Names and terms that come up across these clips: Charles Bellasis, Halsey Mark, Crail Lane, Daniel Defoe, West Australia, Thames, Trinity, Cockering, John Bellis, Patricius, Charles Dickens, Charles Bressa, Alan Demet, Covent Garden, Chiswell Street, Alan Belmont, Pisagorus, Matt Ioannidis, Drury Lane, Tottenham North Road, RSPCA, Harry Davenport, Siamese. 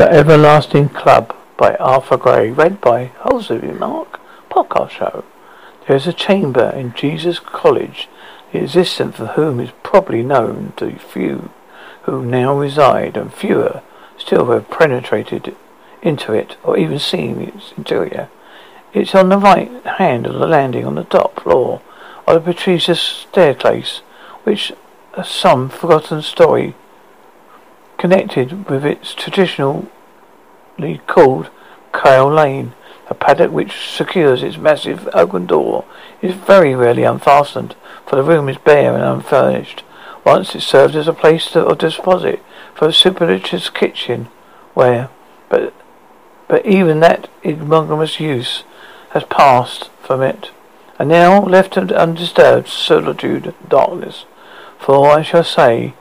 The Everlasting Club by Arthur Gray, read by Halsey Mark, podcast show. There is a chamber in Jesus College, the existence of whom is probably known to few who now reside, and fewer still have penetrated into it or even seen its interior. It's on the right hand of the landing on the top floor of the Patricius staircase, which some forgotten story connected with its traditionally called Crail Lane. A padlock which secures its massive open door is very rarely unfastened, for the room is bare and unfurnished. Once it served as a place of deposit for a superstitious kitchenware, but even that ignominious use has passed from it, and now left in undisturbed solitude and darkness, for I shall say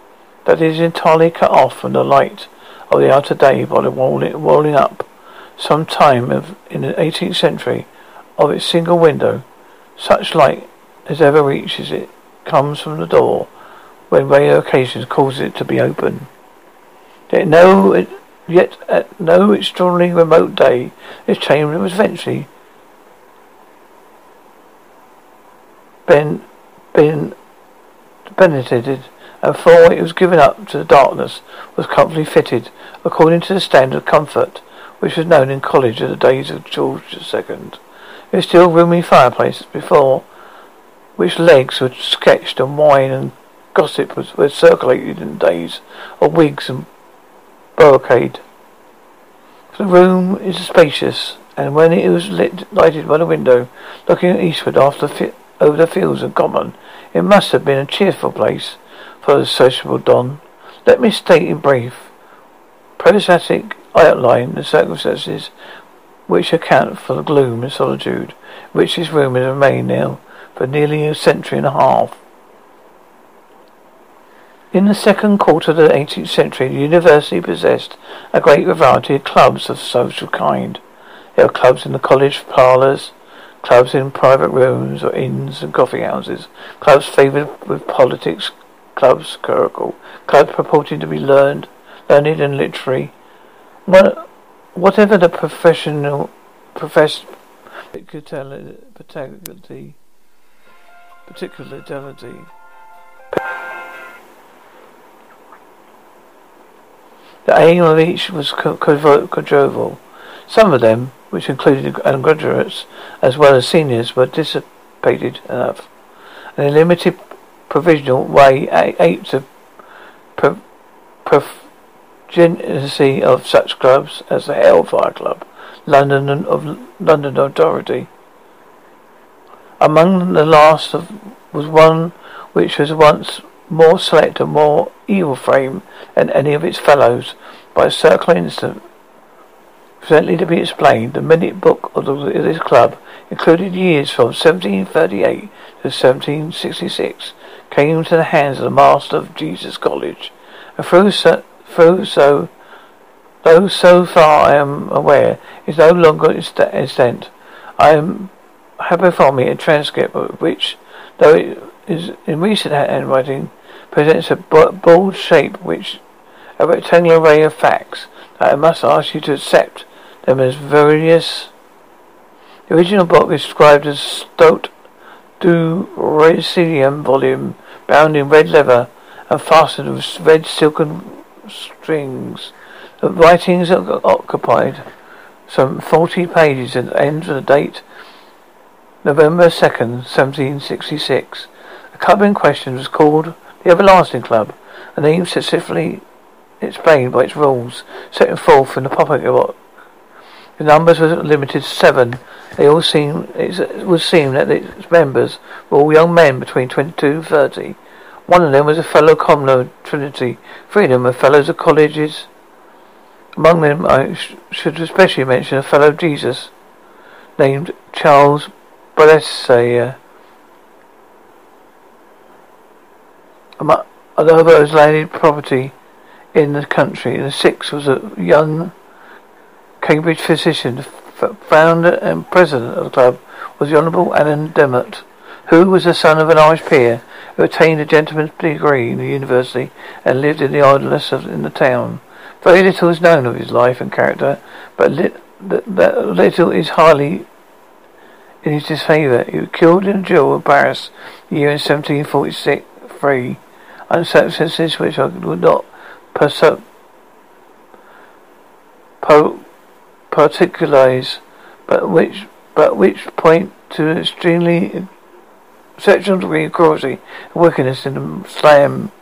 that is entirely cut off from the light of the outer day by the rolling up, some time in the 18th century, of its single window. Such light as ever reaches it comes from the door, when rare occasions causes it to be open. Yet at no extraordinarily remote day, this chamber was eventually penetrated, and before it was given up to the darkness, was comfortably fitted, according to the standard of comfort which was known in college in the days of George II. There was still roomy fireplaces before which legs were sketched, and wine and gossip were circulated in days of wigs and barricade. The room is spacious, and when it was lighted by the window, looking eastward over the fields and common, it must have been a cheerful place for the sociable don. Let me state in brief, prosaically outline the circumstances which account for the gloom and solitude which this room has remained now for nearly a century and a half. In the second quarter of the 18th century, the university possessed a great variety of clubs of social kind. There were clubs in the college parlours, clubs in private rooms or inns and coffee houses, clubs favoured with politics, clubs clerical, clubs purporting to be learned and literary. Whatever the particularity. The aim of each was controversial. Some of them, which included undergraduates as well as seniors, were dissipated enough. In a limited provisional way, apes of progeny of such clubs as the Hellfire Club, London Authority. Among the last was one which was once more select and more evil frame than any of its fellows. By a circular incident, presently to be explained, the minute book of this club included years from 1738 to 1766, came to the hands of the master of Jesus College, and so far I am aware, is no longer extant. I have before me a transcript of which, though it is in recent handwriting, presents a bold shape which a rectangular array of facts that I must ask you to accept them as various. The original book is described as Stout du Racinium volume, bound in red leather and fastened with red silken strings. The writings occupied some 40 pages and ends with the date November 2nd, 1766. The club in question was called the Everlasting Club, a name specifically explained by its rules, setting forth in the pocket book. The numbers were limited to 7. It would seem that its members were all young men between 22 and 30. One of them was a fellow commoner of Trinity, 3 of them were fellows of colleges. Among them I should especially mention a fellow of Jesus named Charles Bressa. Another was landed property in the country, and the 6th was a young Cambridge physician. Founder and president of the club was the Honourable Alan Demet, who was the son of an Irish peer who attained a gentleman's degree in the university and lived in the idleness in the town. Very little is known of his life and character, but that little is hardly in his disfavour. He was killed in a duel at Paris the year in 1743, under circumstances which I would not particularize, but which point to an extremely exceptional degree of cruelty and wickedness in the slam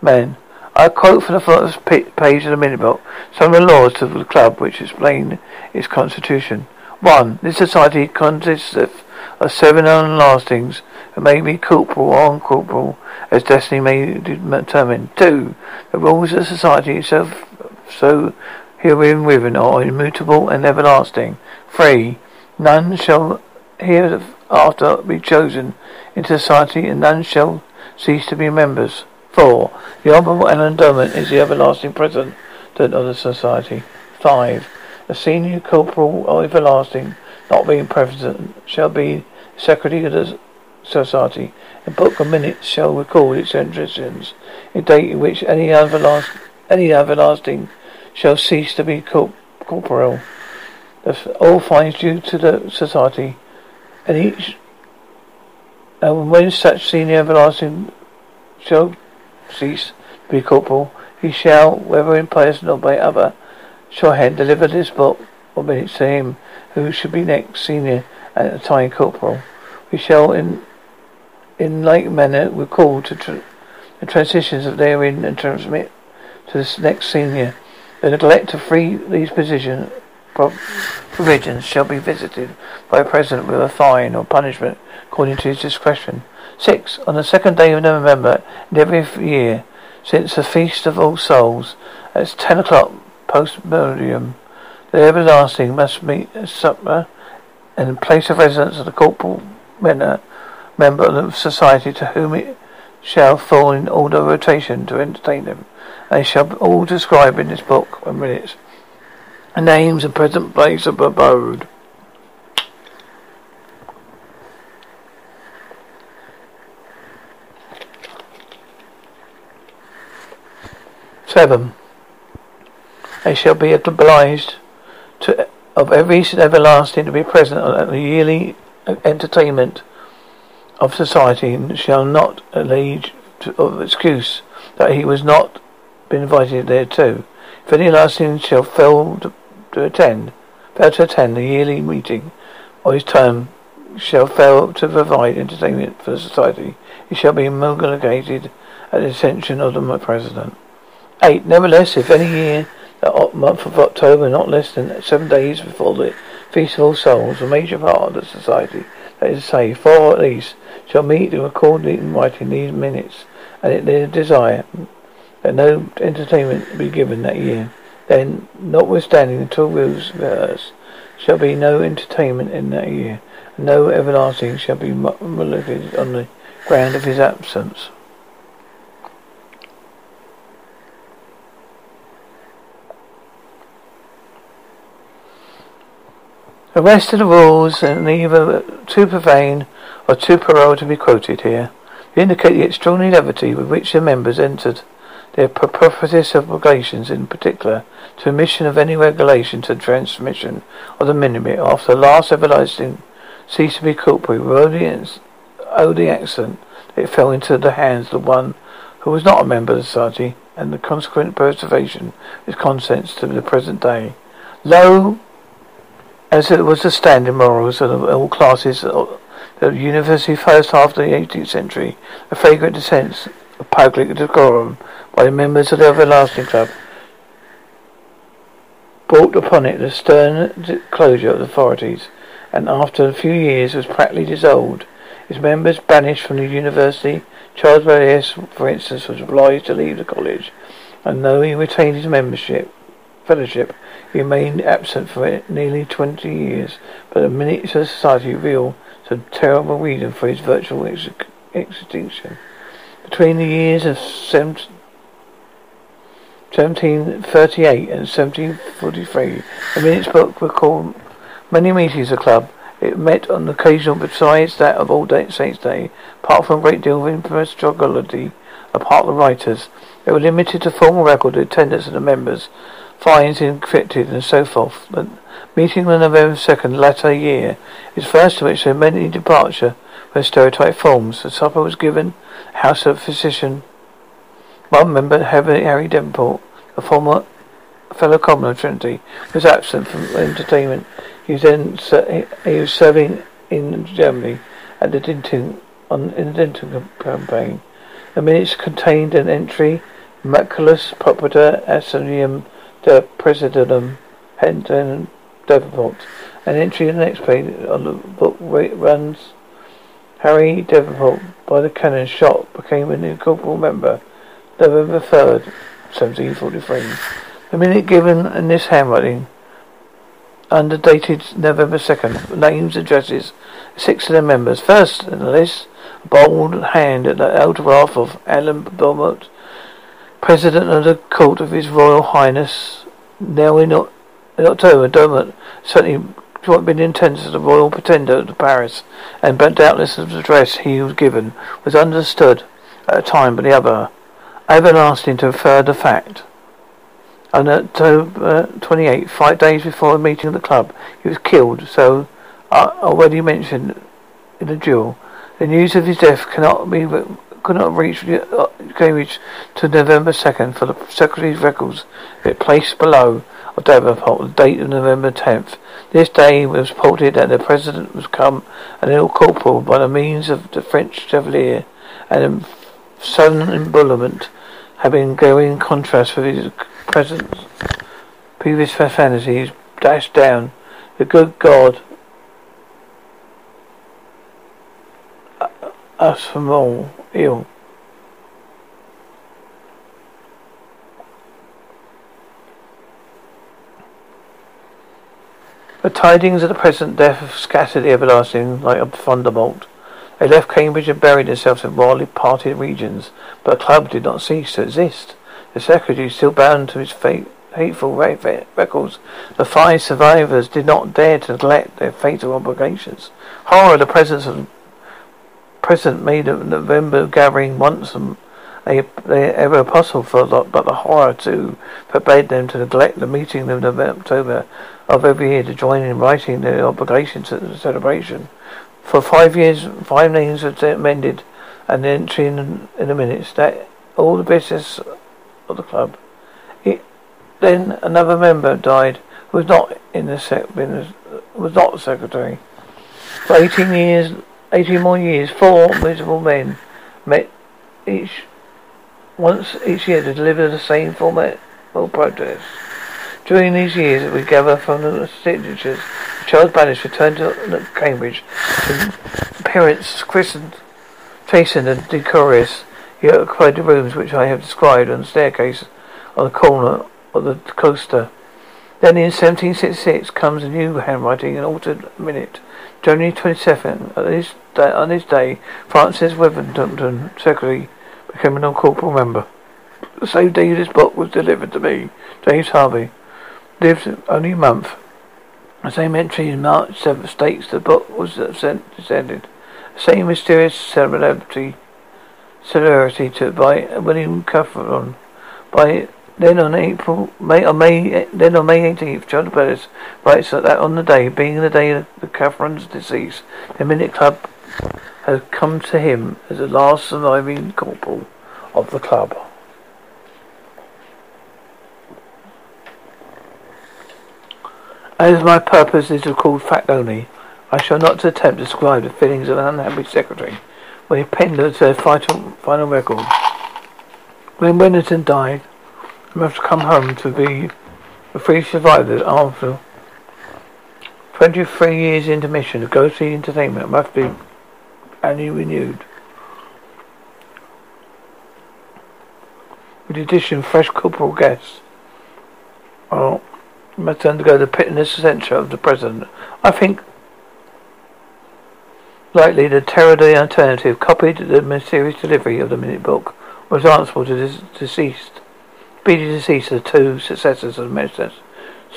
man. I quote from the first page of the minute book some of the laws of the club which explain its constitution. 1. This society consists of seven unlastings who may be corporal or uncorporal, as destiny may determine. 2. The rules of society itself, so herewith are immutable and everlasting. 3. None shall hereafter be chosen into society, and none shall cease to be members. 4. The Honourable Alan Demet is the everlasting president of the society. 5. The senior corporal or everlasting, not being president, shall be secretary of the society. A book of minutes shall record its entrance, a date in which any everlasting shall cease to be corporal. All fines due to the society, and when such senior everlasting shall cease to be corporal, he shall, whether in person or by other shorthand, deliver this book or minutes to him who should be next senior and at the time corporal. We shall in like manner recall to the transitions of therein and transmit to this next senior. The neglect of these provisions shall be visited by a president with a fine or punishment according to his discretion. 6. On the second day of November in every year, since the Feast of All Souls, at 10 o'clock post meridian, the everlasting must meet at supper in the place of residence of the corporal member of the society to whom it shall fall in order of rotation to entertain them. They shall all describe in this book of minutes the names and present place of abode. Seven. They shall be obliged to of every everlasting to be present at the yearly entertainment of society, and shall not allege of excuse that he was not been invited thereto. If any lasting shall fail to attend the yearly meeting, or his term shall fail to provide entertainment for the society, he shall be mulligated at the attention of the president. 8. Nevertheless, if any year the month of October, not less than 7 days before the Feast of All Souls, a major part of the society, that is to say, 4 at least, shall meet and record in writing these minutes, and it their desire that no entertainment be given that year. Then, notwithstanding the two rules of hers, shall be no entertainment in that year, and no everlasting shall be mulligated on the ground of his absence. The rest of the rules are neither too profane or too puerile to be quoted here. They indicate the extraordinary levity with which the members entered their purposes of obligations, in particular, to omission of any regulation to the transmission of the minute after the last everlasting ceased to be culpable, owed the accident that it fell into the hands of the one who was not a member of the society, and the consequent preservation of its contents to the present day. Lo! As it was the standard morals of all classes of the university first half of the 18th century, a fragrant descent of public decorum by the members of the Everlasting Club brought upon it the stern closure of the authorities, and after a few years was practically dissolved. Its members banished from the university, Charles Bellasis, for instance, was obliged to leave the college, and though he retained his fellowship, he remained absent for nearly 20 years, but the minutes of society reveal some terrible reason for his virtual extinction. Between the years of 1738 and 1743, the minutes book recalled many meetings of the club. It met on occasion besides that of All Saints' Day, apart from a great deal of impressibility apart the writers. They were limited to formal record of attendance of the members, fines inflicted, and so forth. But meeting on November 2nd, latter year, is first to which there were many departure from stereotype forms. The supper was given house of physician. One member, Harry Davenport, a former fellow commoner of Trinity, was absent from entertainment. He was serving in Germany at the Dinton campaign. The minutes contained an entry: Maculus Properta Asinium de Presidendum Henton Davenport. An entry in the next page on the book runs: Harry Davenport, by the cannon shot, became an incorporeal member. November 3rd, 1743. The minute given in this handwriting, underdated November 2nd, names, addresses, 6 of the members. First in the list, bold hand at the autograph of Alan Belmont, President of the Court of His Royal Highness. Now in October, Belmont certainly been intended as the Royal Pretender of Paris, and but doubtless the address he was given was understood at a time by the other, everlasting to infer the fact. On October 28, 5 days before a meeting of the club, he was killed, so already mentioned, in a duel. The news of his death could not reach Cambridge to November 2nd, for the Secretary's records it placed below of Davenport, the date of November 10th. This day was reported that the President was come an ill corporal by the means of the French Chevalier, and sudden embowelment had been going in contrast with his previous profanities, dashed down. The good God us from all ill. The tidings of the present death scattered the everlasting like a thunderbolt. They left Cambridge and buried themselves in wildly parted regions, but the club did not cease to exist. The secretary, still bound to his hateful records, the 5 survivors did not dare to neglect their fatal obligations. Horror of the presence of present made of November gathering once they ever apostle for a lot, but the horror too forbade them to neglect the meeting of October of every year to join in writing their obligations at the celebration. For 5 years, 5 names were amended, and the entry in the minutes that all the business of the club. Then another member died, who was not secretary. For 18 more years, 4 miserable men met each year to deliver the same formal protest. During these years, we gather from the signatures, Charles Bellasis returned to Cambridge, his parents christened, chastened and decorous. He occupied the rooms which I have described on the staircase on the corner of the cloister. Then in 1766 comes a new handwriting, an altered minute. January 27th, on this day, Francis Weberdumpton, secretary, became a non-corporal member. The same day this book was delivered to me, James Harvey lived only a month. The same entry in March 7th states the book was descended. The same mysterious celerity to by William Cafferon. On May 18th, John Bellis writes that on the day, being the day of the Cafferon's decease, the Minute Club has come to him as the last surviving corporal of the club. As my purpose is to recall fact only, I shall not attempt to describe the feelings of an unhappy secretary when he penned their final record. When Wennington died, I must come home to the 3 survivors after 23 years intermission. The ghostly entertainment must be annually renewed, with the addition of fresh corporal guests. Must undergo the pitiless censure of the president. I think likely the terror of the alternative, copied the mysterious delivery of the minute book, was answerable to the deceased. Speedy deceased the 2 successors of the minister's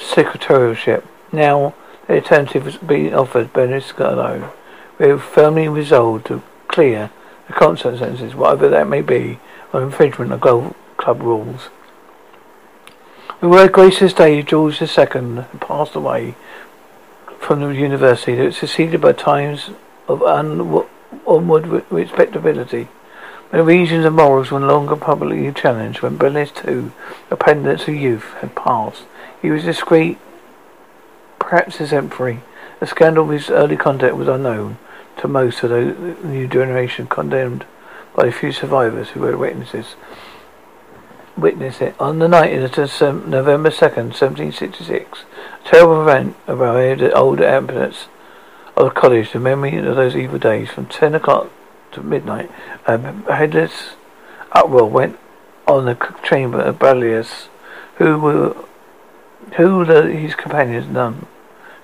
secretarialship. Now the alternative was being offered by Miss Garlow. We have firmly resolved to clear the consequences, whatever that may be, of infringement of Club rules. We were gracious day George II had passed away from the university, that was succeeded by times of onward respectability. The regions of morals were no longer publicly challenged when Bellis too, a pendant of youth, had passed. He was discreet, perhaps exemplary. The scandal of his early conduct was unknown to most of the new generation, condemned by the few survivors who were witnesses. Witness it. On the night of November 2nd, 1766, a terrible event arrived at older ambulance of the college, the memory of those evil days from 10 o'clock to midnight. A headless uproar went on the chamber of Bellis, who his companions none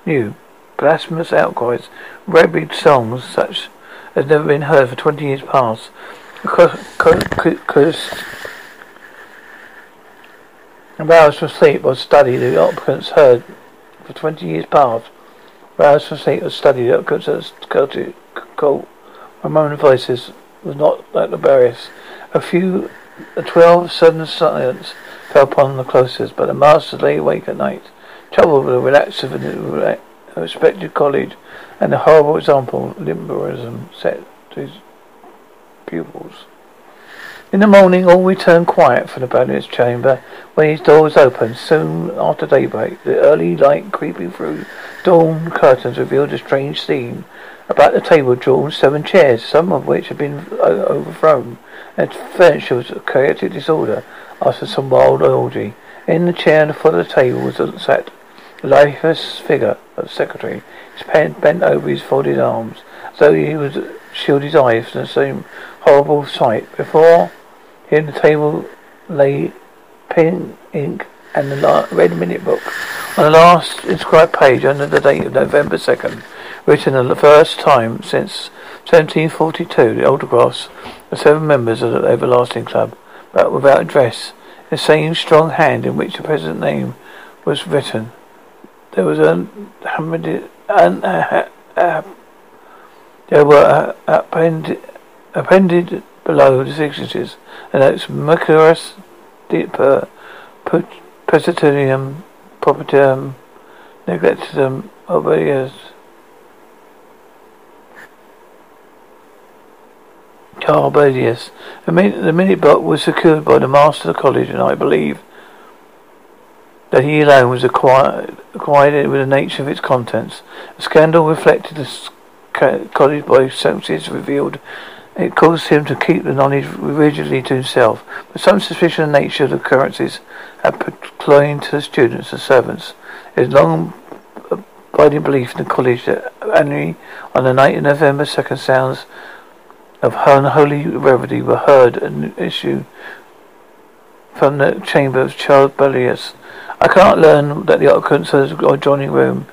knew. Blasphemous outcries, rabid songs such as never been heard for 20 years past. Roused from sleep or study, the occupants heard for 20 years past. Roused from sleep or study, the occupants heard cult. Among the voices was not like the barriers. A twelve sudden silence fell upon the cloisters, but the master lay awake at night, troubled with the relapse of a respected college and the horrible example liberalism set to his pupils. In the morning all returned quiet from the Bellis chamber when his door was opened soon after daybreak. The early light creeping through dawn curtains revealed a strange scene. About the table drawn 7 chairs, some of which had been overthrown, and furniture was a chaotic disorder after some wild orgy. In the chair at the foot of the table was sat the lifeless figure of the secretary, his pen bent over his folded arms, so he would shield his eyes from the same horrible sight. Before him the table lay pen, ink, and the red minute book. On the last inscribed page, under the date of November 2nd, written for the first time since 1742, the autographs of 7 members of the Everlasting Club, but without address, the same strong hand in which the present name was written. There was appended below the signatures, and that's Mercurus Deeper Pesitarium Propertium Neglectum Obeas Carbodius. The minute book was secured by the master of the college, and I believe that he alone was acquired with the nature of its contents. The scandal reflected the college by circumstances revealed. It caused him to keep the knowledge rigidly to himself, but some suspicion of the nature of the occurrences had proclaimed to the students and servants. It was long abiding belief in the college that annually on the night of November 2nd sounds of unholy revelry were heard and issued from the chamber of Charles Bellasis. I cannot learn that the occupants of the adjoining room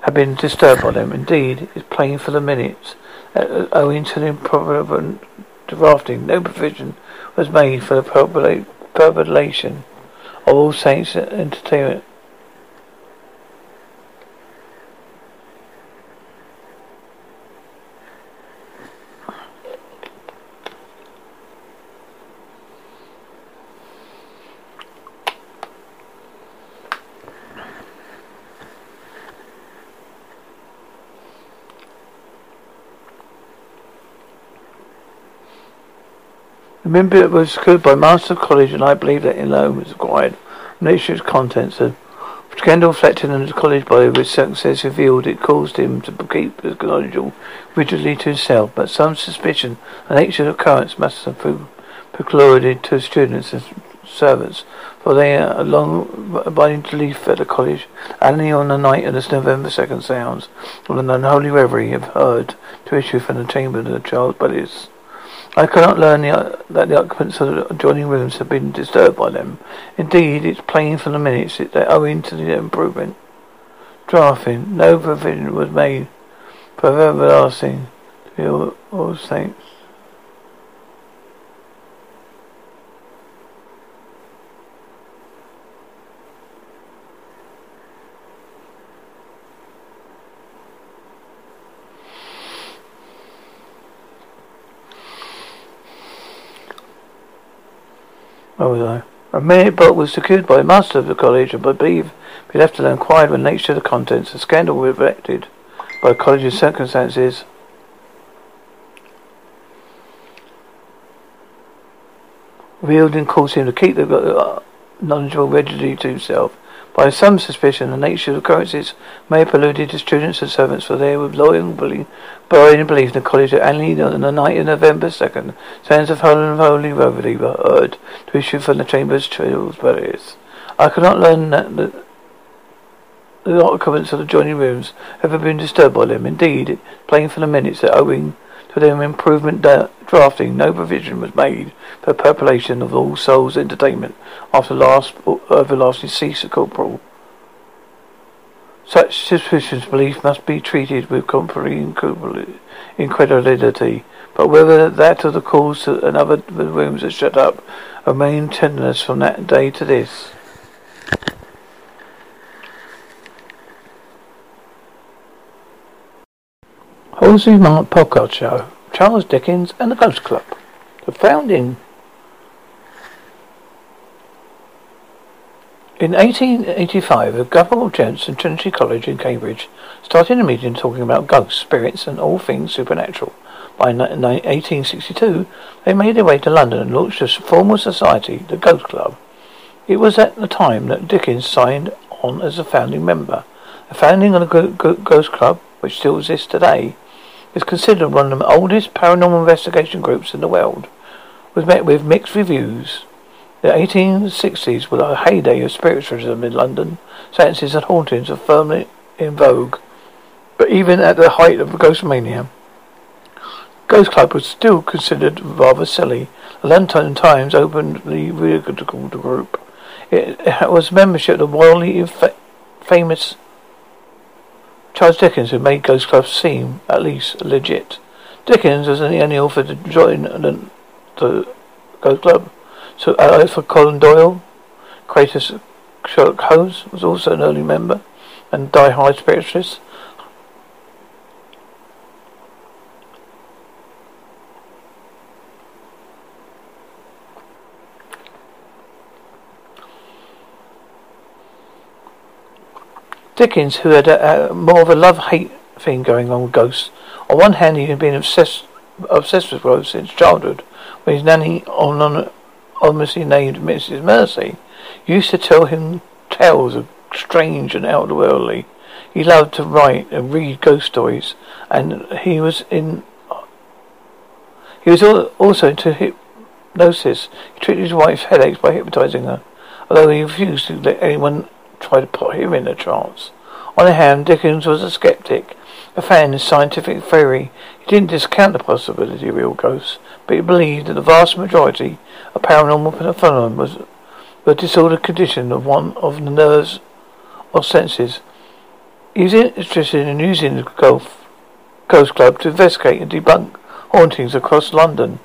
had been disturbed by them. Indeed, it's plain for the minutes owing to the improper drafting, no provision was made for the publication of All Saints' entertainment. Member was secured by master of college, and I believe that in alone was acquired nature of contents. The scandal reflected in the college by which circumstances revealed it caused him to keep his knowledge rigidly to himself, but some suspicion of nature of occurrence must have precluded to students and servants, for they are long abiding to leave at the college. Only on the night of this November 2nd sounds of an unholy reverie have heard to issue from the chamber of the Charles Bellis. I cannot learn that the occupants of the adjoining rooms have been disturbed by them. Indeed, it's plain from the minutes that owing to the improvement drafting, no provision was made for everlasting to be all saints. A minute book was secured by the master of the college and believed to be left alone quiet when next to the contents. A scandal was erected by the college's circumstances. Revealed and caused him to keep the knowledgeable residue to himself. By some suspicion, the nature of occurrences may have polluted his students and servants, for they were loyal and buried in belief in the college that annually on the night of November 2nd, sounds of holy revelry were heard to issue from the chambers of Charles Bellasis. I could not learn that the occupants of the adjoining rooms have ever been disturbed by them. Indeed, it is plain from the minutes that owing to their improvement drafting, no provision was made for the population of All Souls Entertainment after last everlasting cease of corporal. Such suspicions belief must be treated with comprehensive incredulity, but whether that of the cause and other rooms are shut up remained tenantless from that day to this. Halsey Mark Podcast Show, Charles Dickens and the Ghost Club. The founding. In 1885, the Governor Gents and Trinity College in Cambridge started a meeting talking about ghosts, spirits and all things supernatural. By 1862, they made their way to London and launched a formal society, the Ghost Club. It was at the time that Dickens signed on as a founding member. The founding of the Ghost Club, which still exists today, is considered one of the oldest paranormal investigation groups in the world. It was met with mixed reviews. The 1860s were a heyday of spiritualism in London. Seances and hauntings were firmly in vogue. But even at the height of ghost mania, Ghost Club was still considered rather silly. The London Times openly ridiculed the group. It was membership of the wildly famous Charles Dickens who made Ghost Club seem, at least, legit. Dickens was the only author to join the Ghost Club. So Arthur Conan Doyle, creator Sherlock Holmes, was also an early member and die-hard spiritualist. Dickens, who had more of a love-hate thing going on with ghosts. On one hand, he had been obsessed with ghosts since childhood, when his nanny, ominously named Mrs. Mercy, used to tell him tales of strange and outworldly. He loved to write and read ghost stories, and he was also into hypnosis. He treated his wife's headaches by hypnotizing her, although he refused to let anyone try to put him in a trance. On the hand, Dickens was a skeptic, a fan of scientific theory. He didn't discount the possibility of real ghosts, but he believed that the vast majority of paranormal phenomenon was the disordered condition of one of the nerves or senses. He was interested in using the Ghost Club to investigate and debunk hauntings across London.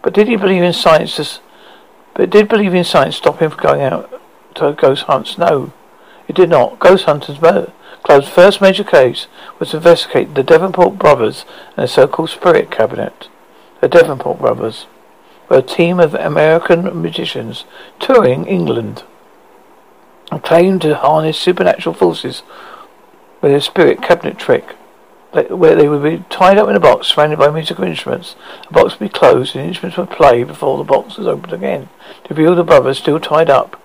But did believing in science stop him from going out to ghost hunts? No, it did not. Ghost Hunters Club's first major case was to investigate the Davenport brothers and a so-called spirit cabinet. The Davenport brothers were a team of American magicians touring England and claimed to harness supernatural forces with a spirit cabinet trick, where they would be tied up in a box surrounded by musical instruments. The box would be closed and the instruments would play before the box was opened again, to reveal the brothers still tied up.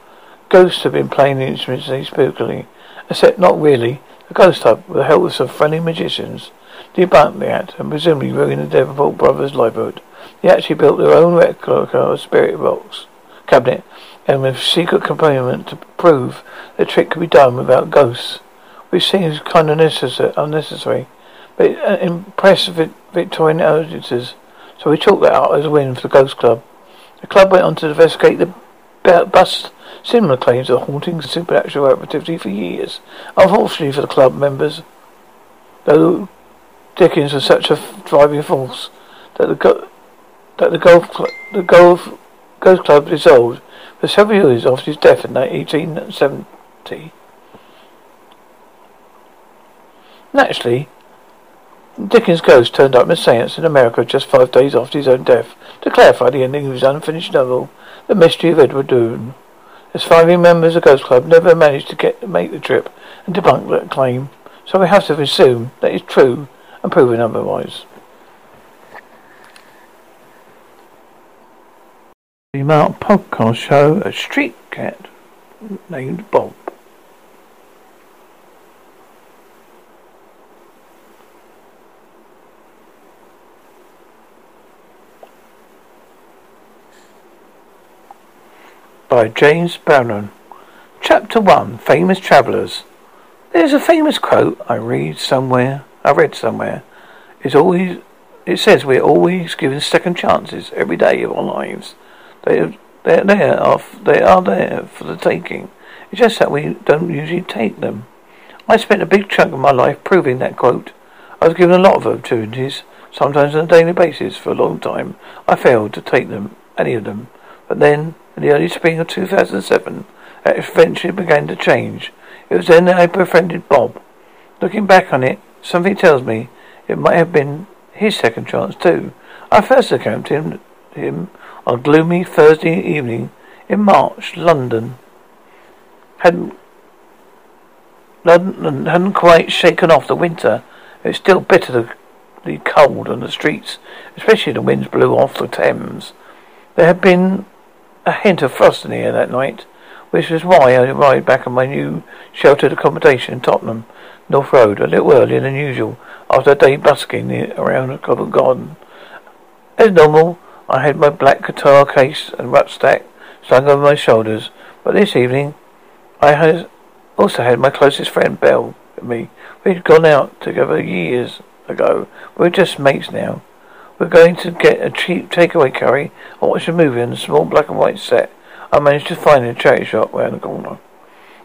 Ghosts have been playing the instruments spookily, except not really. The Ghost Club, with the help of some friendly magicians, debunked the act and presumably ruined the Davenport brothers' livelihood. They actually built their own replica of spirit box cabinet, and with secret component to prove the trick could be done without ghosts, which seems kind of unnecessary. But it impressed Victorian audiences, so we chalked that out as a win for the Ghost Club. The club went on to investigate the bust similar claims of hauntings and supernatural activity for years. Unfortunately for the club members, though, Dickens was such a driving force that the Ghost Club dissolved for several years after his death in 1870. Naturally, Dickens' ghost turned up in seance in America just 5 days after his own death to clarify the ending of his unfinished novel, The Mystery of Edward Dune. As 5 members of the Ghost Club never managed to make the trip and debunk that claim, so we have to assume that it's true and proven otherwise. The Mark podcast show a street cat named Bob. By James Barron. Chapter 1, Famous Travellers. There's a famous quote I read somewhere. It says we're always given second chances every day of our lives. They are there for the taking. It's just that we don't usually take them. I spent a big chunk of my life proving that quote. I was given a lot of opportunities, sometimes on a daily basis. For a long time, I failed to take them, any of them. But then, in the early spring of 2007, that eventually began to change. It was then that I befriended Bob. Looking back on it, something tells me it might have been his second chance too. I first encountered him on a gloomy Thursday evening in March, London. London hadn't quite shaken off the winter. It was still bitterly cold on the streets, especially the winds blew off the Thames. There had been a hint of frost in the air that night, which was why I arrived back at my new sheltered accommodation in Tottenham North Road a little earlier than usual, after a day busking around Covent Garden. As normal, I had my black guitar case and rucksack slung over my shoulders, but this evening I also had my closest friend Belle with me. We had gone out together years ago. We're just mates now. We're going to get a cheap takeaway curry and watch a movie on a small black and white set I managed to find in a charity shop round the corner.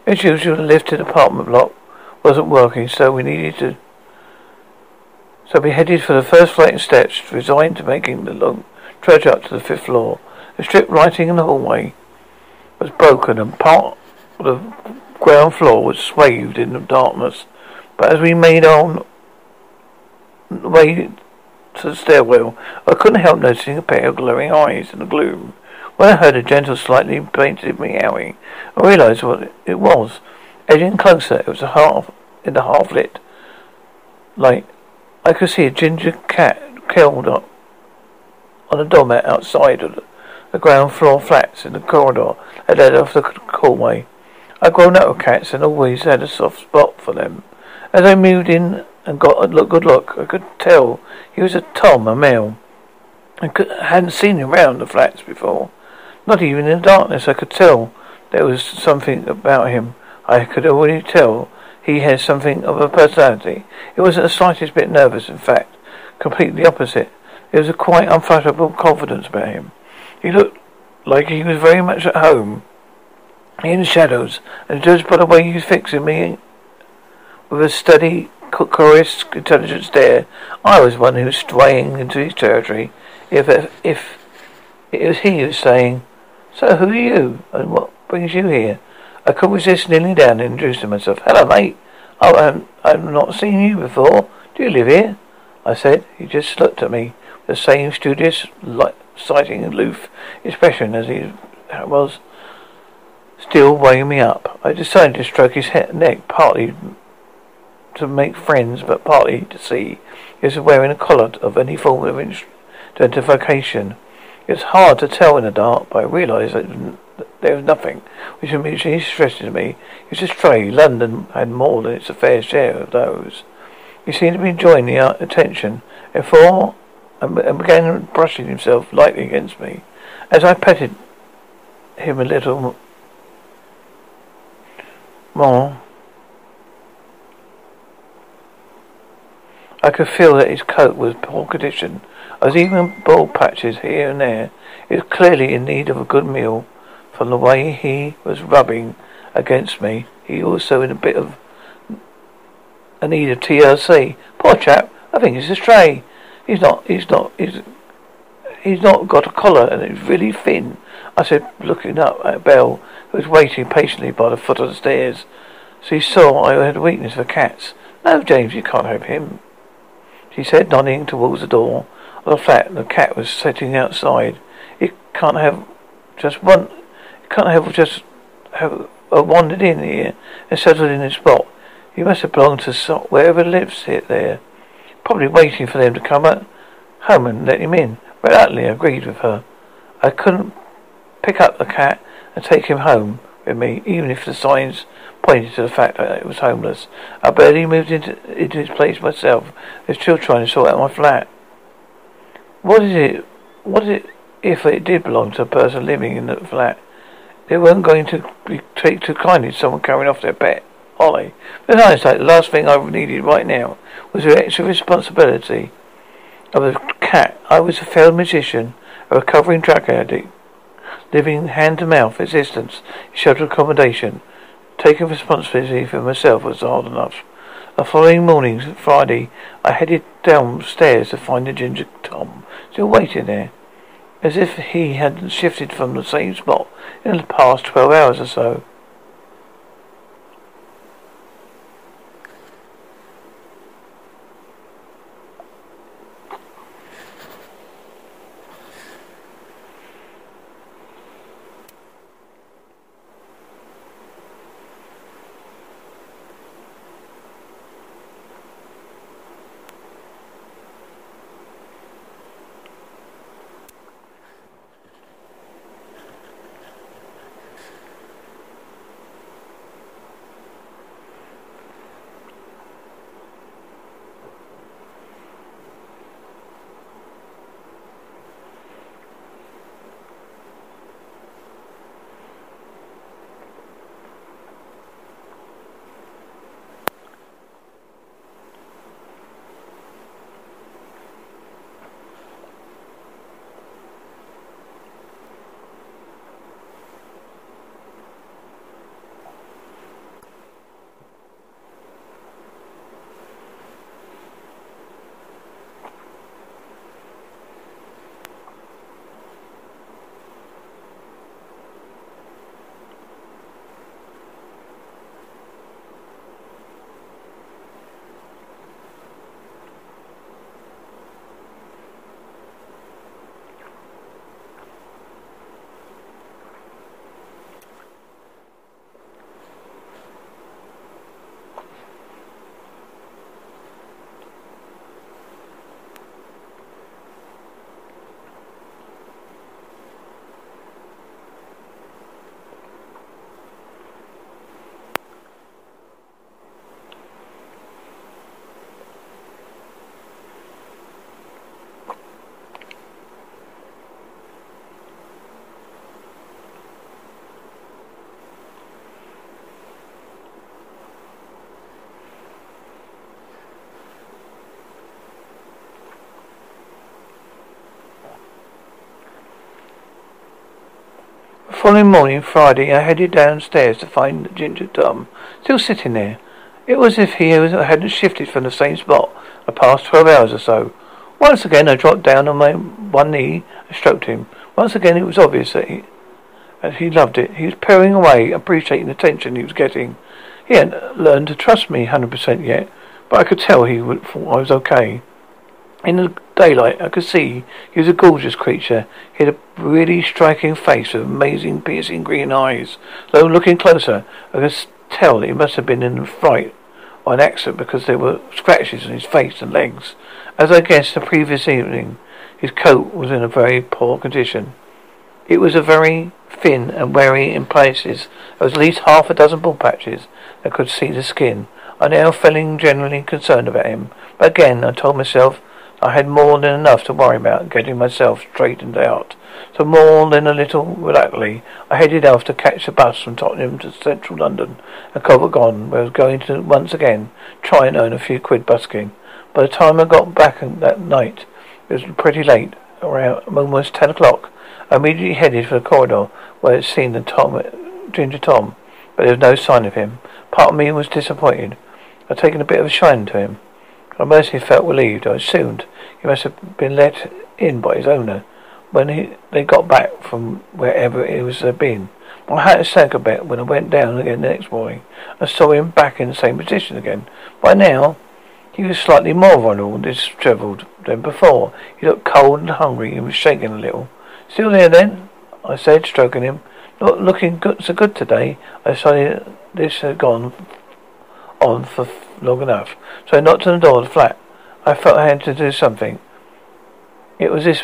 As usual, the lifted apartment block wasn't working, so we headed for the first flight of steps, resigned to making the long trudge up to the 5th floor. The strip lighting in the hallway was broken and part of the ground floor was swathed in the darkness, but as we made on the way to the stairwell, I couldn't help noticing a pair of glaring eyes in the gloom. When I heard a gentle, slightly plaintive meowing, I realised what it was. Edging closer, it was in the half-lit light. I could see a ginger cat curled up on a doormat outside of the ground floor flats in the corridor that led off the hallway. I've grown up with cats and always had a soft spot for them. As I moved in and got a good look, I could tell he was a male. I hadn't seen him round the flats before. Not even in the darkness, I could tell there was something about him. I could already tell he had something of a personality. He wasn't the slightest bit nervous, in fact, completely opposite. There was a quite unflappable confidence about him. He looked like he was very much at home, in the shadows, and judged by the way he was fixing me with a steady, curious, intelligent stare, I was one who was straying into his territory. If it was he who was saying, "So who are you, and what brings you here?" I couldn't resist kneeling down and introducing myself. "Hello, mate. Oh, I've not seen you before. Do you live here?" I said. He just looked at me. The same studious, sighting, aloof expression as he was still weighing me up. I decided to stroke his neck, partly to make friends, but partly to see he was wearing a collar of any form of identification. It's hard to tell in the dark, but I realised that there was nothing, which immediately interested me. It was a stray. London had more than its fair share of those. He seemed to be enjoying the attention, and began brushing himself lightly against me. As I petted him a little more, I could feel that his coat was in poor condition. There was even bald patches here and there. It was clearly in need of a good meal. From the way he was rubbing against me, he also in a need of TLC. "Poor chap, I think he's a stray. He's not got a collar and it's really thin," I said, looking up at Belle, who was waiting patiently by the foot of the stairs. She saw I had a weakness for cats. "No, James, you can't have him," He said, nodding towards the door of the flat. The cat was sitting outside. It can't have just wandered in here and settled in its spot. He must have belonged to wherever lives it there. Probably waiting for them to come home and let him in. Reluctantly agreed with her. I couldn't pick up the cat and take him home with me, even if the signs pointed to the fact that it was homeless. I barely moved into his place myself. They're still trying to sort out my flat. What is it if it did belong to a person living in the flat? They weren't going to take too kindly to someone carrying off their pet, are they? But I was like, the last thing I needed right now was the extra responsibility of the cat. I was a failed musician, a recovering drug addict, living hand-to-mouth existence, shelter accommodation. Taking responsibility for myself was hard enough. The following morning, Friday, I headed downstairs to find the ginger Tom, still waiting there, as if he hadn't shifted from the same spot in the past 12 hours or so. Following morning, Friday, I headed downstairs to find Ginger Tom still sitting there. It was as if he hadn't shifted from the same spot the past 12 hours or so. Once again, I dropped down on my one knee and stroked him. Once again, it was obvious that he loved it. He was purring away, appreciating the attention he was getting. He hadn't learned to trust me 100% yet, but I could tell he thought I was okay. In the daylight, I could see he was a gorgeous creature. He had a really striking face with amazing, piercing green eyes. Though looking closer, I could tell he must have been in a fright or an accident because there were scratches on his face and legs. As I guessed the previous evening, his coat was in a very poor condition. It was a very thin and weary in places. There was at least half a dozen bald patches that could see the skin. I now feeling generally concerned about him. But again, I told myself I had more than enough to worry about getting myself straightened out. So more than a little reluctantly, I headed off to catch the bus from Tottenham to central London and Covent Garden, where I was going to once again try and earn a few quid busking. By the time I got back that night, it was pretty late, around almost 10 o'clock. I immediately headed for the corridor where I had seen Ginger Tom, but there was no sign of him. Part of me was disappointed. I'd taken a bit of a shine to him. I mercifully felt relieved. I assumed he must have been let in by his owner when they got back from wherever it was they'd been. My heart sank a bit when I went down again the next morning. I saw him back in the same position again. By now, He was slightly more vulnerable and dishevelled than before. He looked cold and hungry and was shaking a little. "Still there, then?" I said, stroking him. "Not looking good, so good today. I decided this had gone on for long enough, so I knocked on the door of the flat. I felt I had to do something. It was this.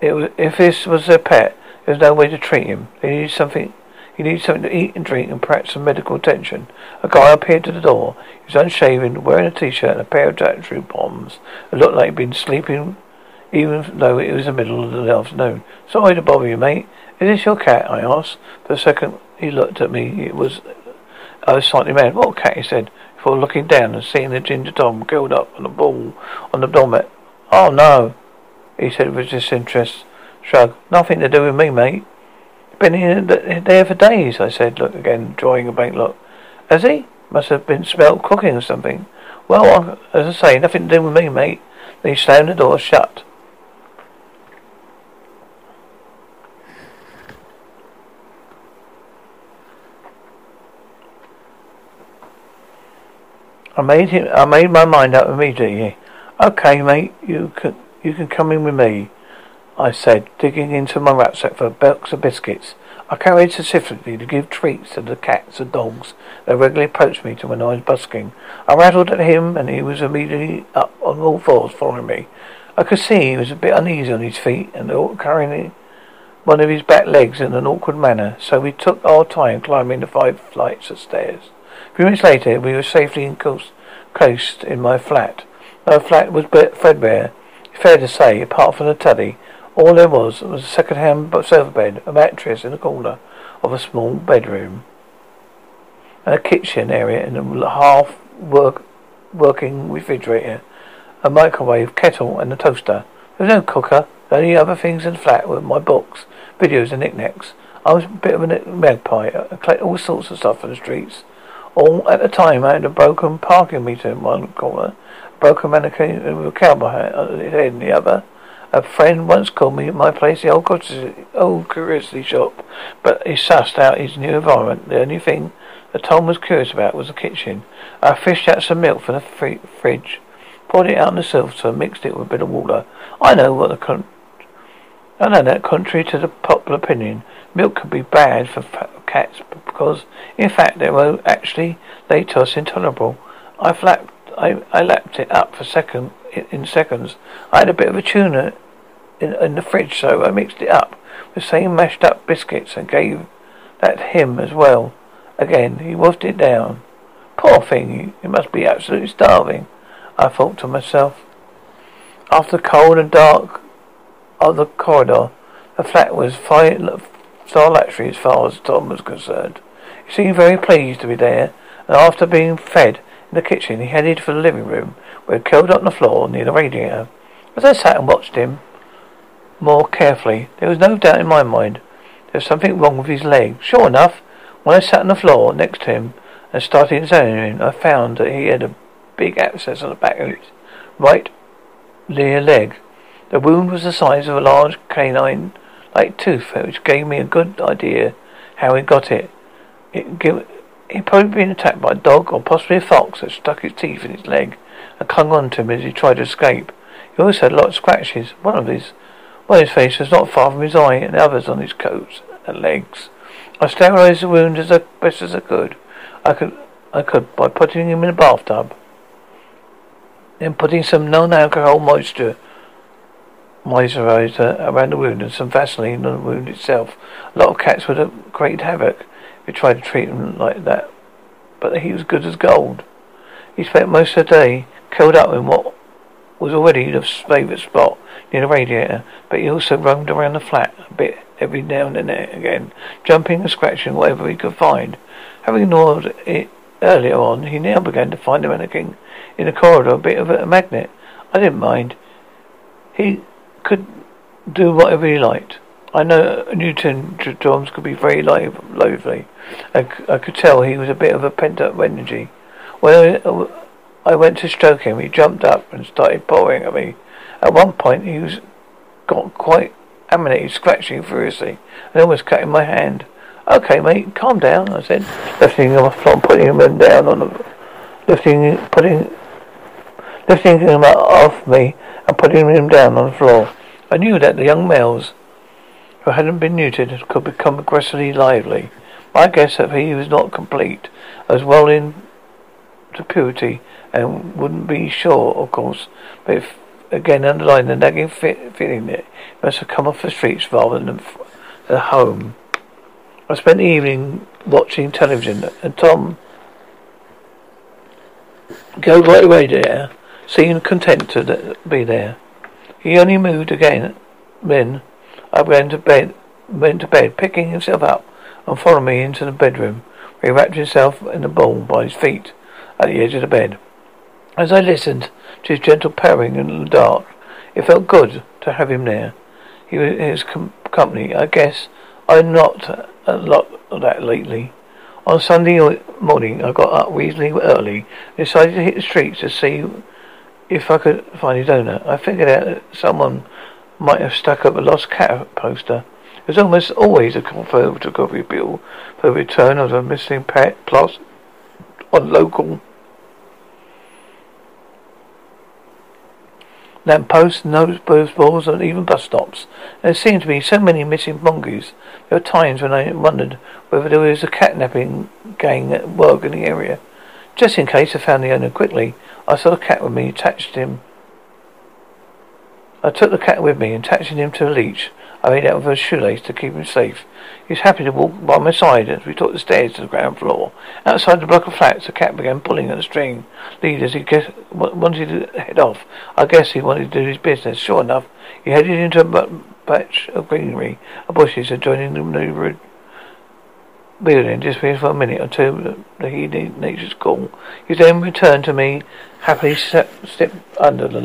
It was, if this was their pet, there was no way to treat him. They needed something. He needed something to eat and drink, and perhaps some medical attention. A guy appeared to the door. He was unshaven, wearing a T-shirt and a pair of tattoo bombs. It looked like he'd been sleeping, even though it was the middle of the afternoon. "Sorry to bother you, mate. Is this your cat?" I asked. For a second, he looked at me. I was slightly mad. "What cat?" he said, before looking down and seeing the ginger Tom curled up on a ball on the doormat. "Oh no," he said with disinterest. Shrug. "Nothing to do with me, mate." "Been here there for days," I said, look again, drawing a blank look. "Has he? Must have been smelt cooking or something." "Well, as I say, nothing to do with me, mate." Then he slammed the door shut. I made my mind up immediately. "Okay, mate, you can come in with me," I said, digging into my rucksack for a box of biscuits. I carried specifically to give treats to the cats and dogs that regularly approached me to when I was busking. I rattled at him, and he was immediately up on all fours following me. I could see he was a bit uneasy on his feet and carrying one of his back legs in an awkward manner, so we took our time climbing the 5 flights of stairs. A few minutes later, we were safely encased in my flat. My flat was threadbare, fair to say, apart from the tuddy. All there was a second-hand sofa bed, a mattress in the corner of a small bedroom, and a kitchen area and a half-working refrigerator, a microwave, kettle and a toaster. There was no cooker. The only other things in the flat were my books, videos and knickknacks. I was a bit of a magpie. I collected all sorts of stuff from the streets. All at the time, I had a broken parking meter in one corner, a broken mannequin with a cowboy hat on his head in the other. A friend once called me at my place the old curiosity shop, but he sussed out his new environment. The only thing that Tom was curious about was the kitchen. I fished out some milk from the fridge, poured it out on the silver, mixed it with a bit of water. I know that contrary to the popular opinion, milk could be bad for cats because, in fact, they were actually lactose intolerable. I lapped it up for seconds. I had a bit of a tuna in the fridge, so I mixed it up with same mashed up biscuits and gave that to him as well. Again, he washed it down. "Poor thing, it must be absolutely starving," I thought to myself. After the cold and dark of the corridor, the flat was 5-star luxury as far as Tom was concerned. He seemed very pleased to be there, and after being fed in the kitchen, he headed for the living room, where he curled up on the floor near the radiator. As I sat and watched him more carefully, there was no doubt in my mind there was something wrong with his leg. Sure enough, when I sat on the floor next to him and started examining him, I found that he had a big abscess on the back of his right rear leg. The wound was the size of a large canine-like tooth, which gave me a good idea how he got it. He'd probably been attacked by a dog or possibly a fox that stuck its teeth in his leg and clung on to him as he tried to escape. He also had a lot of scratches. One on his face was not far from his eye, and the others on his coat and legs. I sterilized the wound as best as I could. I could by putting him in a bathtub, then putting some non-alcohol moisturizer around the wound and some Vaseline on the wound itself. A lot of cats would have created havoc. We tried to treat him like that, but he was good as gold. He spent most of the day curled up in what was already the favourite spot near the radiator, but he also roamed around the flat a bit every now and then again, jumping and scratching whatever he could find. Having ignored it earlier on, he now began to find the mannequin in the corridor a bit of a magnet. I didn't mind. He could do whatever he liked. I know Newton Tom's could be very lively. I could tell he was a bit of a pent-up energy. When I went to stroke him, he jumped up and started pawing at me. At one point, he got quite animated, scratching furiously, and almost cutting my hand. "Okay, mate, calm down," I said, lifting him off the floor, putting him down on the, lifting, putting, lifting him off me and putting him down on the floor. I knew that the young males who hadn't been neutered could become aggressively lively. My guess that he was not complete, as well into puberty, and wouldn't be sure, of course, but if, again underlined the nagging feeling that he must have come off the streets rather than the home. I spent the evening watching television, and Tom go right away there, seemed content to be there. He only moved again then. I went to bed, picking himself up and followed me into the bedroom, where he wrapped himself in a ball by his feet at the edge of the bed. As I listened to his gentle purring in the dark, it felt good to have him there. He was in his company. I guess I'm not a lot of that lately. On Sunday morning, I got up reasonably early, decided to hit the streets to see if I could find his owner. I figured out that someone might have stuck up a lost cat poster. It was almost always a photography bill for the return of a missing pet plus on local lampposts, noticeboards, and even bus stops. There seemed to be so many missing monkeys. There were times when I wondered whether there was a catnapping gang at work in the area. Just in case I found the owner quickly, I saw a cat with me, I took the cat with me, attaching him to a leash. I made out with a shoelace to keep him safe. He was happy to walk by my side as we took the stairs to the ground floor. Outside the block of flats, the cat began pulling at the string lead as he wanted to head off. I guess he wanted to do his business. Sure enough, he headed into a patch of greenery, and bushes adjoining the neighbourhood building disappeared for a minute or two that he needed nature's call. He then returned to me, happily stepped into the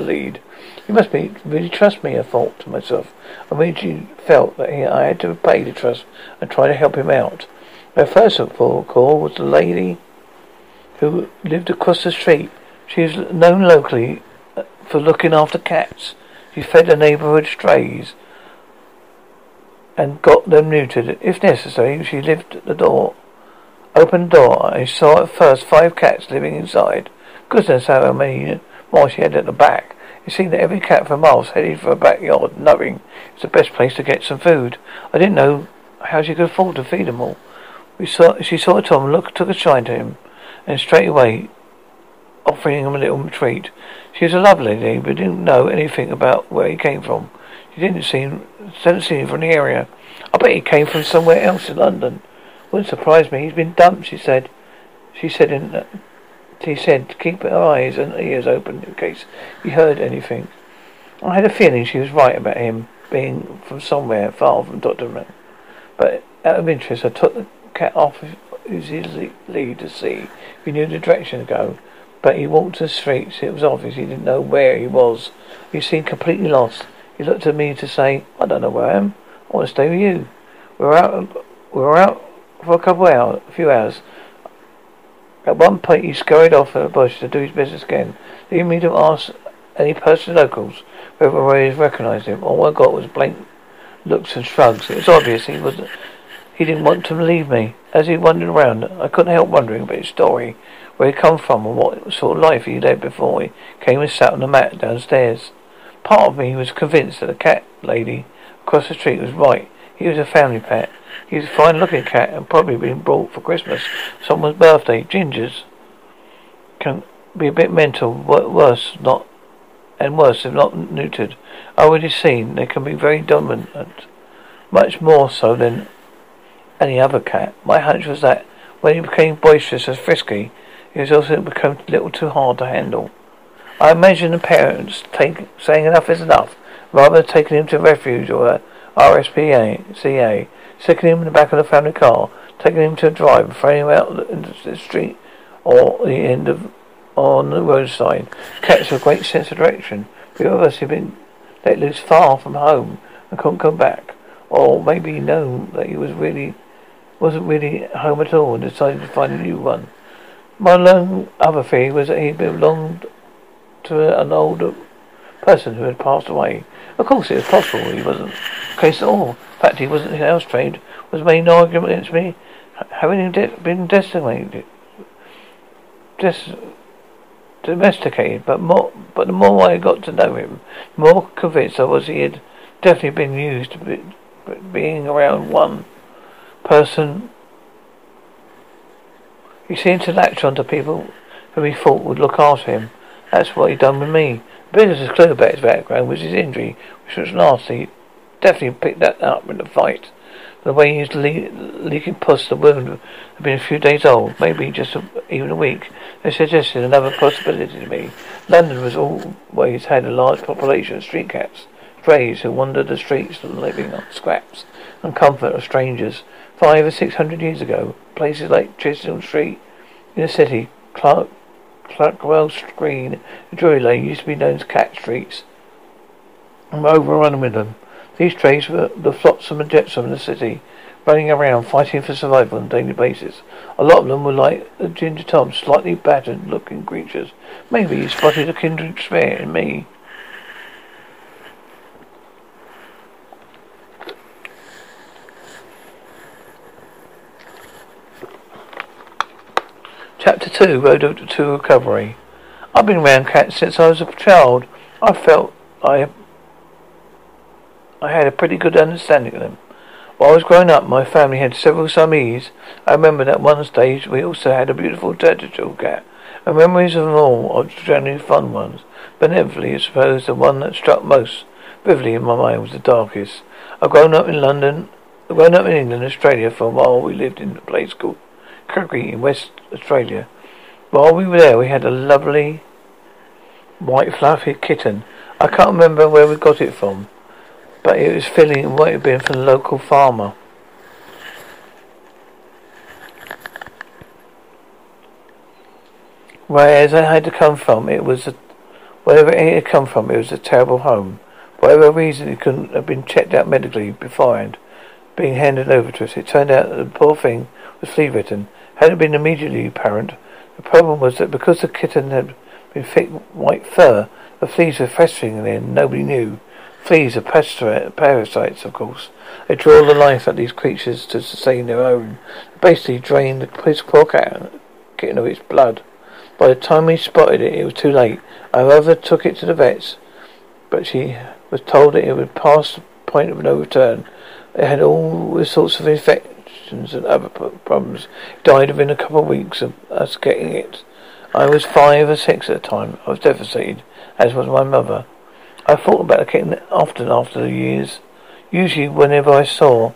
lead. You must be really trust me, I thought to myself. I really felt that I had to pay the trust and try to help him out. My first call was the lady who lived across the street. She was known locally for looking after cats. She fed the neighbourhood strays and got them neutered. If necessary, she opened the door. I saw at first 5 cats living inside. Goodness, how many more she had at the back. It seemed that every cat for miles headed for a backyard, knowing it's the best place to get some food. I didn't know how she could afford to feed them all. She saw Tom took a shine to him, and straight away offering him a little treat. She was a lovely lady, but didn't know anything about where he came from. She didn't seem from the area. I bet he came from somewhere else in London. Wouldn't surprise me. He's been dumped, she said. She said, keep her eyes and ears open in case he heard anything. I had a feeling she was right about him being from somewhere far from Tottenham. But out of interest, I took the cat off his lead to see if he knew the direction to go. But he walked the streets. It was obvious he didn't know where he was. He seemed completely lost. He looked at me to say, I don't know where I am. I want to stay with you. We were out for a few hours. At one point, he scurried off in a bush to do his business again, leaving me to ask any person locals whether I recognised him. All I got was blank looks and shrugs. It was obvious he didn't want to leave me. As he wandered around, I couldn't help wondering about his story, where he'd come from, and what sort of life he led before he came and sat on the mat downstairs. Part of me was convinced that the cat lady across the street was right. He was a family pet. He was a fine-looking cat and probably been brought for Christmas, someone's birthday. Gingers can be a bit mental, worse if not neutered. I already seen they can be very dominant, much more so than any other cat. My hunch was that when he became boisterous and frisky, he was also become a little too hard to handle. I imagine the parents saying enough is enough, rather than taking him to refuge or a RSPCA. Sticking him in the back of the family car, taking him to a drive, throwing him out into the street or the end of on the roadside. Cats have a great sense of direction. Few of us have been let loose far from home and couldn't come back, or maybe known that he wasn't really at home at all and decided to find a new one. My other theory was that he belonged to an older person who had passed away. Of course, it was possible he wasn't the case at all. In fact, he wasn't house trained, was made an argument against me, having been decimated. Just domesticated, but the more I got to know him, the more convinced I was he had definitely been used to being around one person. He seemed to latch onto people whom he thought would look after him. That's what he done with me. The biggest clue about his background was his injury, which was nasty. He definitely picked that up in the fight. The way he was leaking pus, the wound had been a few days old, maybe just even a week. They suggested another possibility to me. London was always had a large population of street cats, strays who wandered the streets living on scraps and comfort of strangers. 500 or 600 years ago, places like Chiswell Street in the city, Clarkwell Street, Drury Lane used to be known as cat streets, and were overrun with them. These strays were the flotsam and jetsam of the city, running around fighting for survival on a daily basis. A lot of them were like the Ginger Tom, slightly battered looking creatures. Maybe he spotted a kindred spirit in me. Chapter 2, Road to Recovery. I've been around cats since I was a child. I felt I had a pretty good understanding of them. While I was growing up, my family had several Siamese. I remember that one stage we also had a beautiful turtle cat, and memories of them all are generally fun ones. But inevitably, I suppose the one that struck most vividly in my mind was the darkest. I've grown up in England and Australia for a while. We lived in a place called Cockering in West Australia. While we were there, we had a lovely white fluffy kitten. I can't remember where we got it from, but it was filling what it had been from the local farmer. Whereas I had to come from, wherever it had come from, it was a terrible home. For whatever reason, it couldn't have been checked out medically beforehand being handed over to us. It turned out that the poor thing was flea-ridden. Had it been immediately apparent, the problem was that because the kitten had been thick white fur, the fleas were festering in there and nobody knew. Fleas are parasites, of course. They draw the life out of these creatures to sustain their own. They basically drain the poor kitten of its blood. By the time we spotted it, it was too late. Our mother took it to the vets, but she was told that it would pass the point of no return. It had all sorts of infections and other problems. It died within a couple of weeks of us getting it. I was 5 or 6 at the time. I was devastated, as was my mother. I thought about the kitten often after the years, usually whenever I saw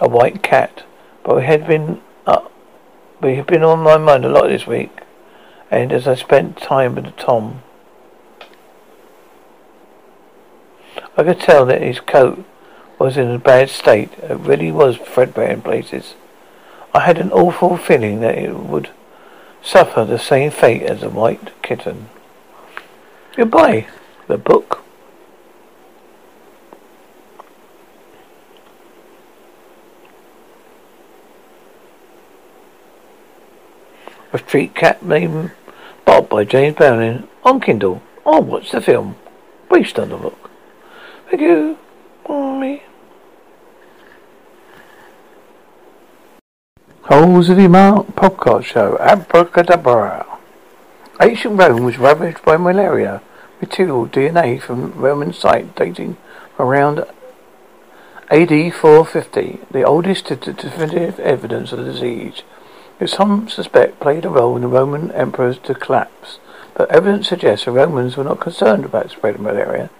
a white cat, but we had been on my mind a lot this week, and as I spent time with Tom, I could tell that his coat was in a bad state. It really was threadbare in places. I had an awful feeling that it would suffer the same fate as a white kitten. Goodbye, the book. A Street Cat Named Bob by James Barron on Kindle. Or watch the film based on the book. Thank you. Bye. Halsey Mark podcast show. Abracadabra. Ancient Rome was ravaged by malaria. Material DNA from Roman site dating from around AD 450. The oldest definitive evidence of the disease. Some suspect played a role in the Roman emperor's collapse, but evidence suggests the Romans were not concerned about the spread of malaria,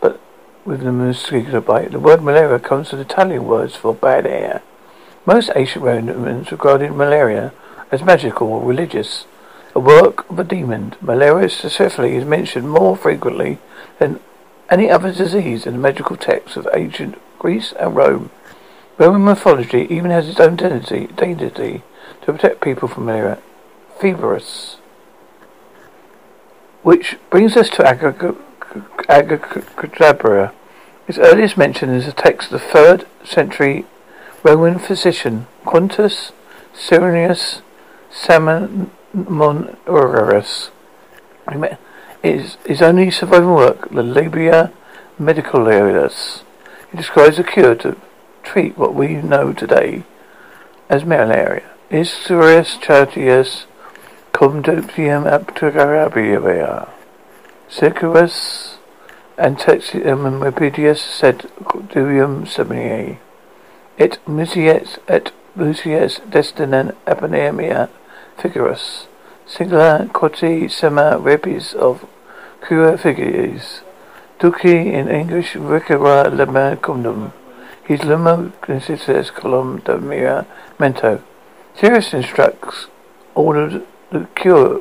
but with the mosquito bite. The word malaria comes from the Italian words for bad air. Most ancient Romans regarded malaria as magical or religious, a work of a demon. Malaria specifically is mentioned more frequently than any other disease in the medical texts of ancient Greece and Rome. Roman mythology even has its own deity to protect people from malaria, feverus. Which brings us to Abracadabra. Its earliest mention is a text of the 3rd century Roman physician Quintus Cyrianus Sammonerus. His only surviving work, the Labia Medicalis. It describes a cure to treat what we know today as malaria. Is Cyrus Chartius Conductium abracadabra, Sicarus Antexium and Mobidius sed Duium semine, et Musiet et Lucius Destinum Eponemia Figurus, Singula Quoti Sema Rebis of Cura Figures, Duci in English Ricera Lema Condum, his Luma Consitus Colum Domira Mento. Sirius instructs all the cure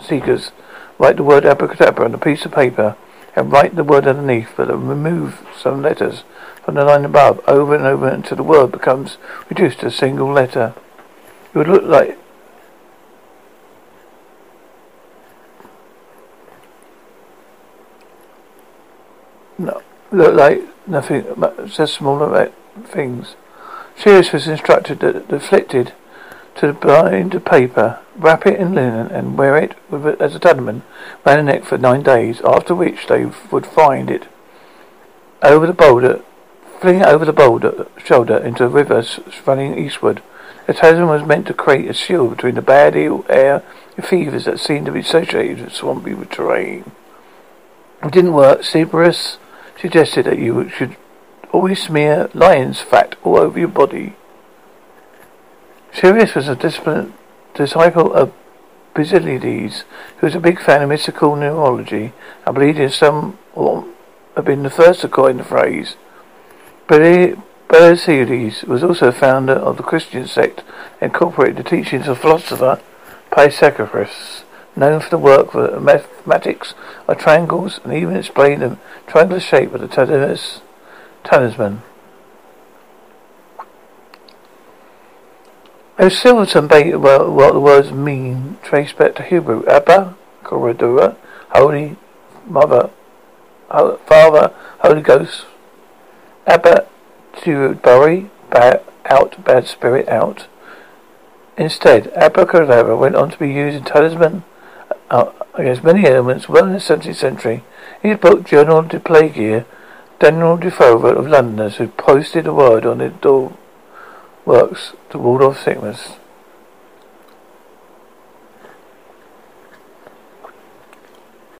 seekers write the word abracadabra on a piece of paper and write the word underneath, but remove some letters from the line above over and over until the word becomes reduced to a single letter. It would look like nothing but just smaller things. Sirius was instructed that the afflicted to bind a paper, wrap it in linen, and wear it as a talisman round the neck for 9 days, after which they would find it over the boulder, fling it over the boulder shoulder into a river running eastward. The talisman was meant to create a shield between the bad ill air and fevers that seemed to be associated with swampy terrain. It didn't work. Cerberus suggested that you should always smear lion's fat all over your body. Sirius was a disciple of Basilides, who was a big fan of mystical neurology, and believed in some or have been the first to coin the phrase. Basilides was also a founder of the Christian sect, incorporated the teachings of philosopher Pisagorus, known for the work of mathematics of triangles, and even explained the triangular shape of the talisman. As Silverton baited what the words mean, traced back to Hebrew, Abba, Koradura, Holy Mother, Father, Holy Ghost, Abba, to bury, out, bad spirit, out. Instead, abracadabra went on to be used in talisman against many elements well in the 17th century. In his book, Journal de Plagiae, Daniel Defoe wrote of Londoners who posted a word on their door works to ward off sickness.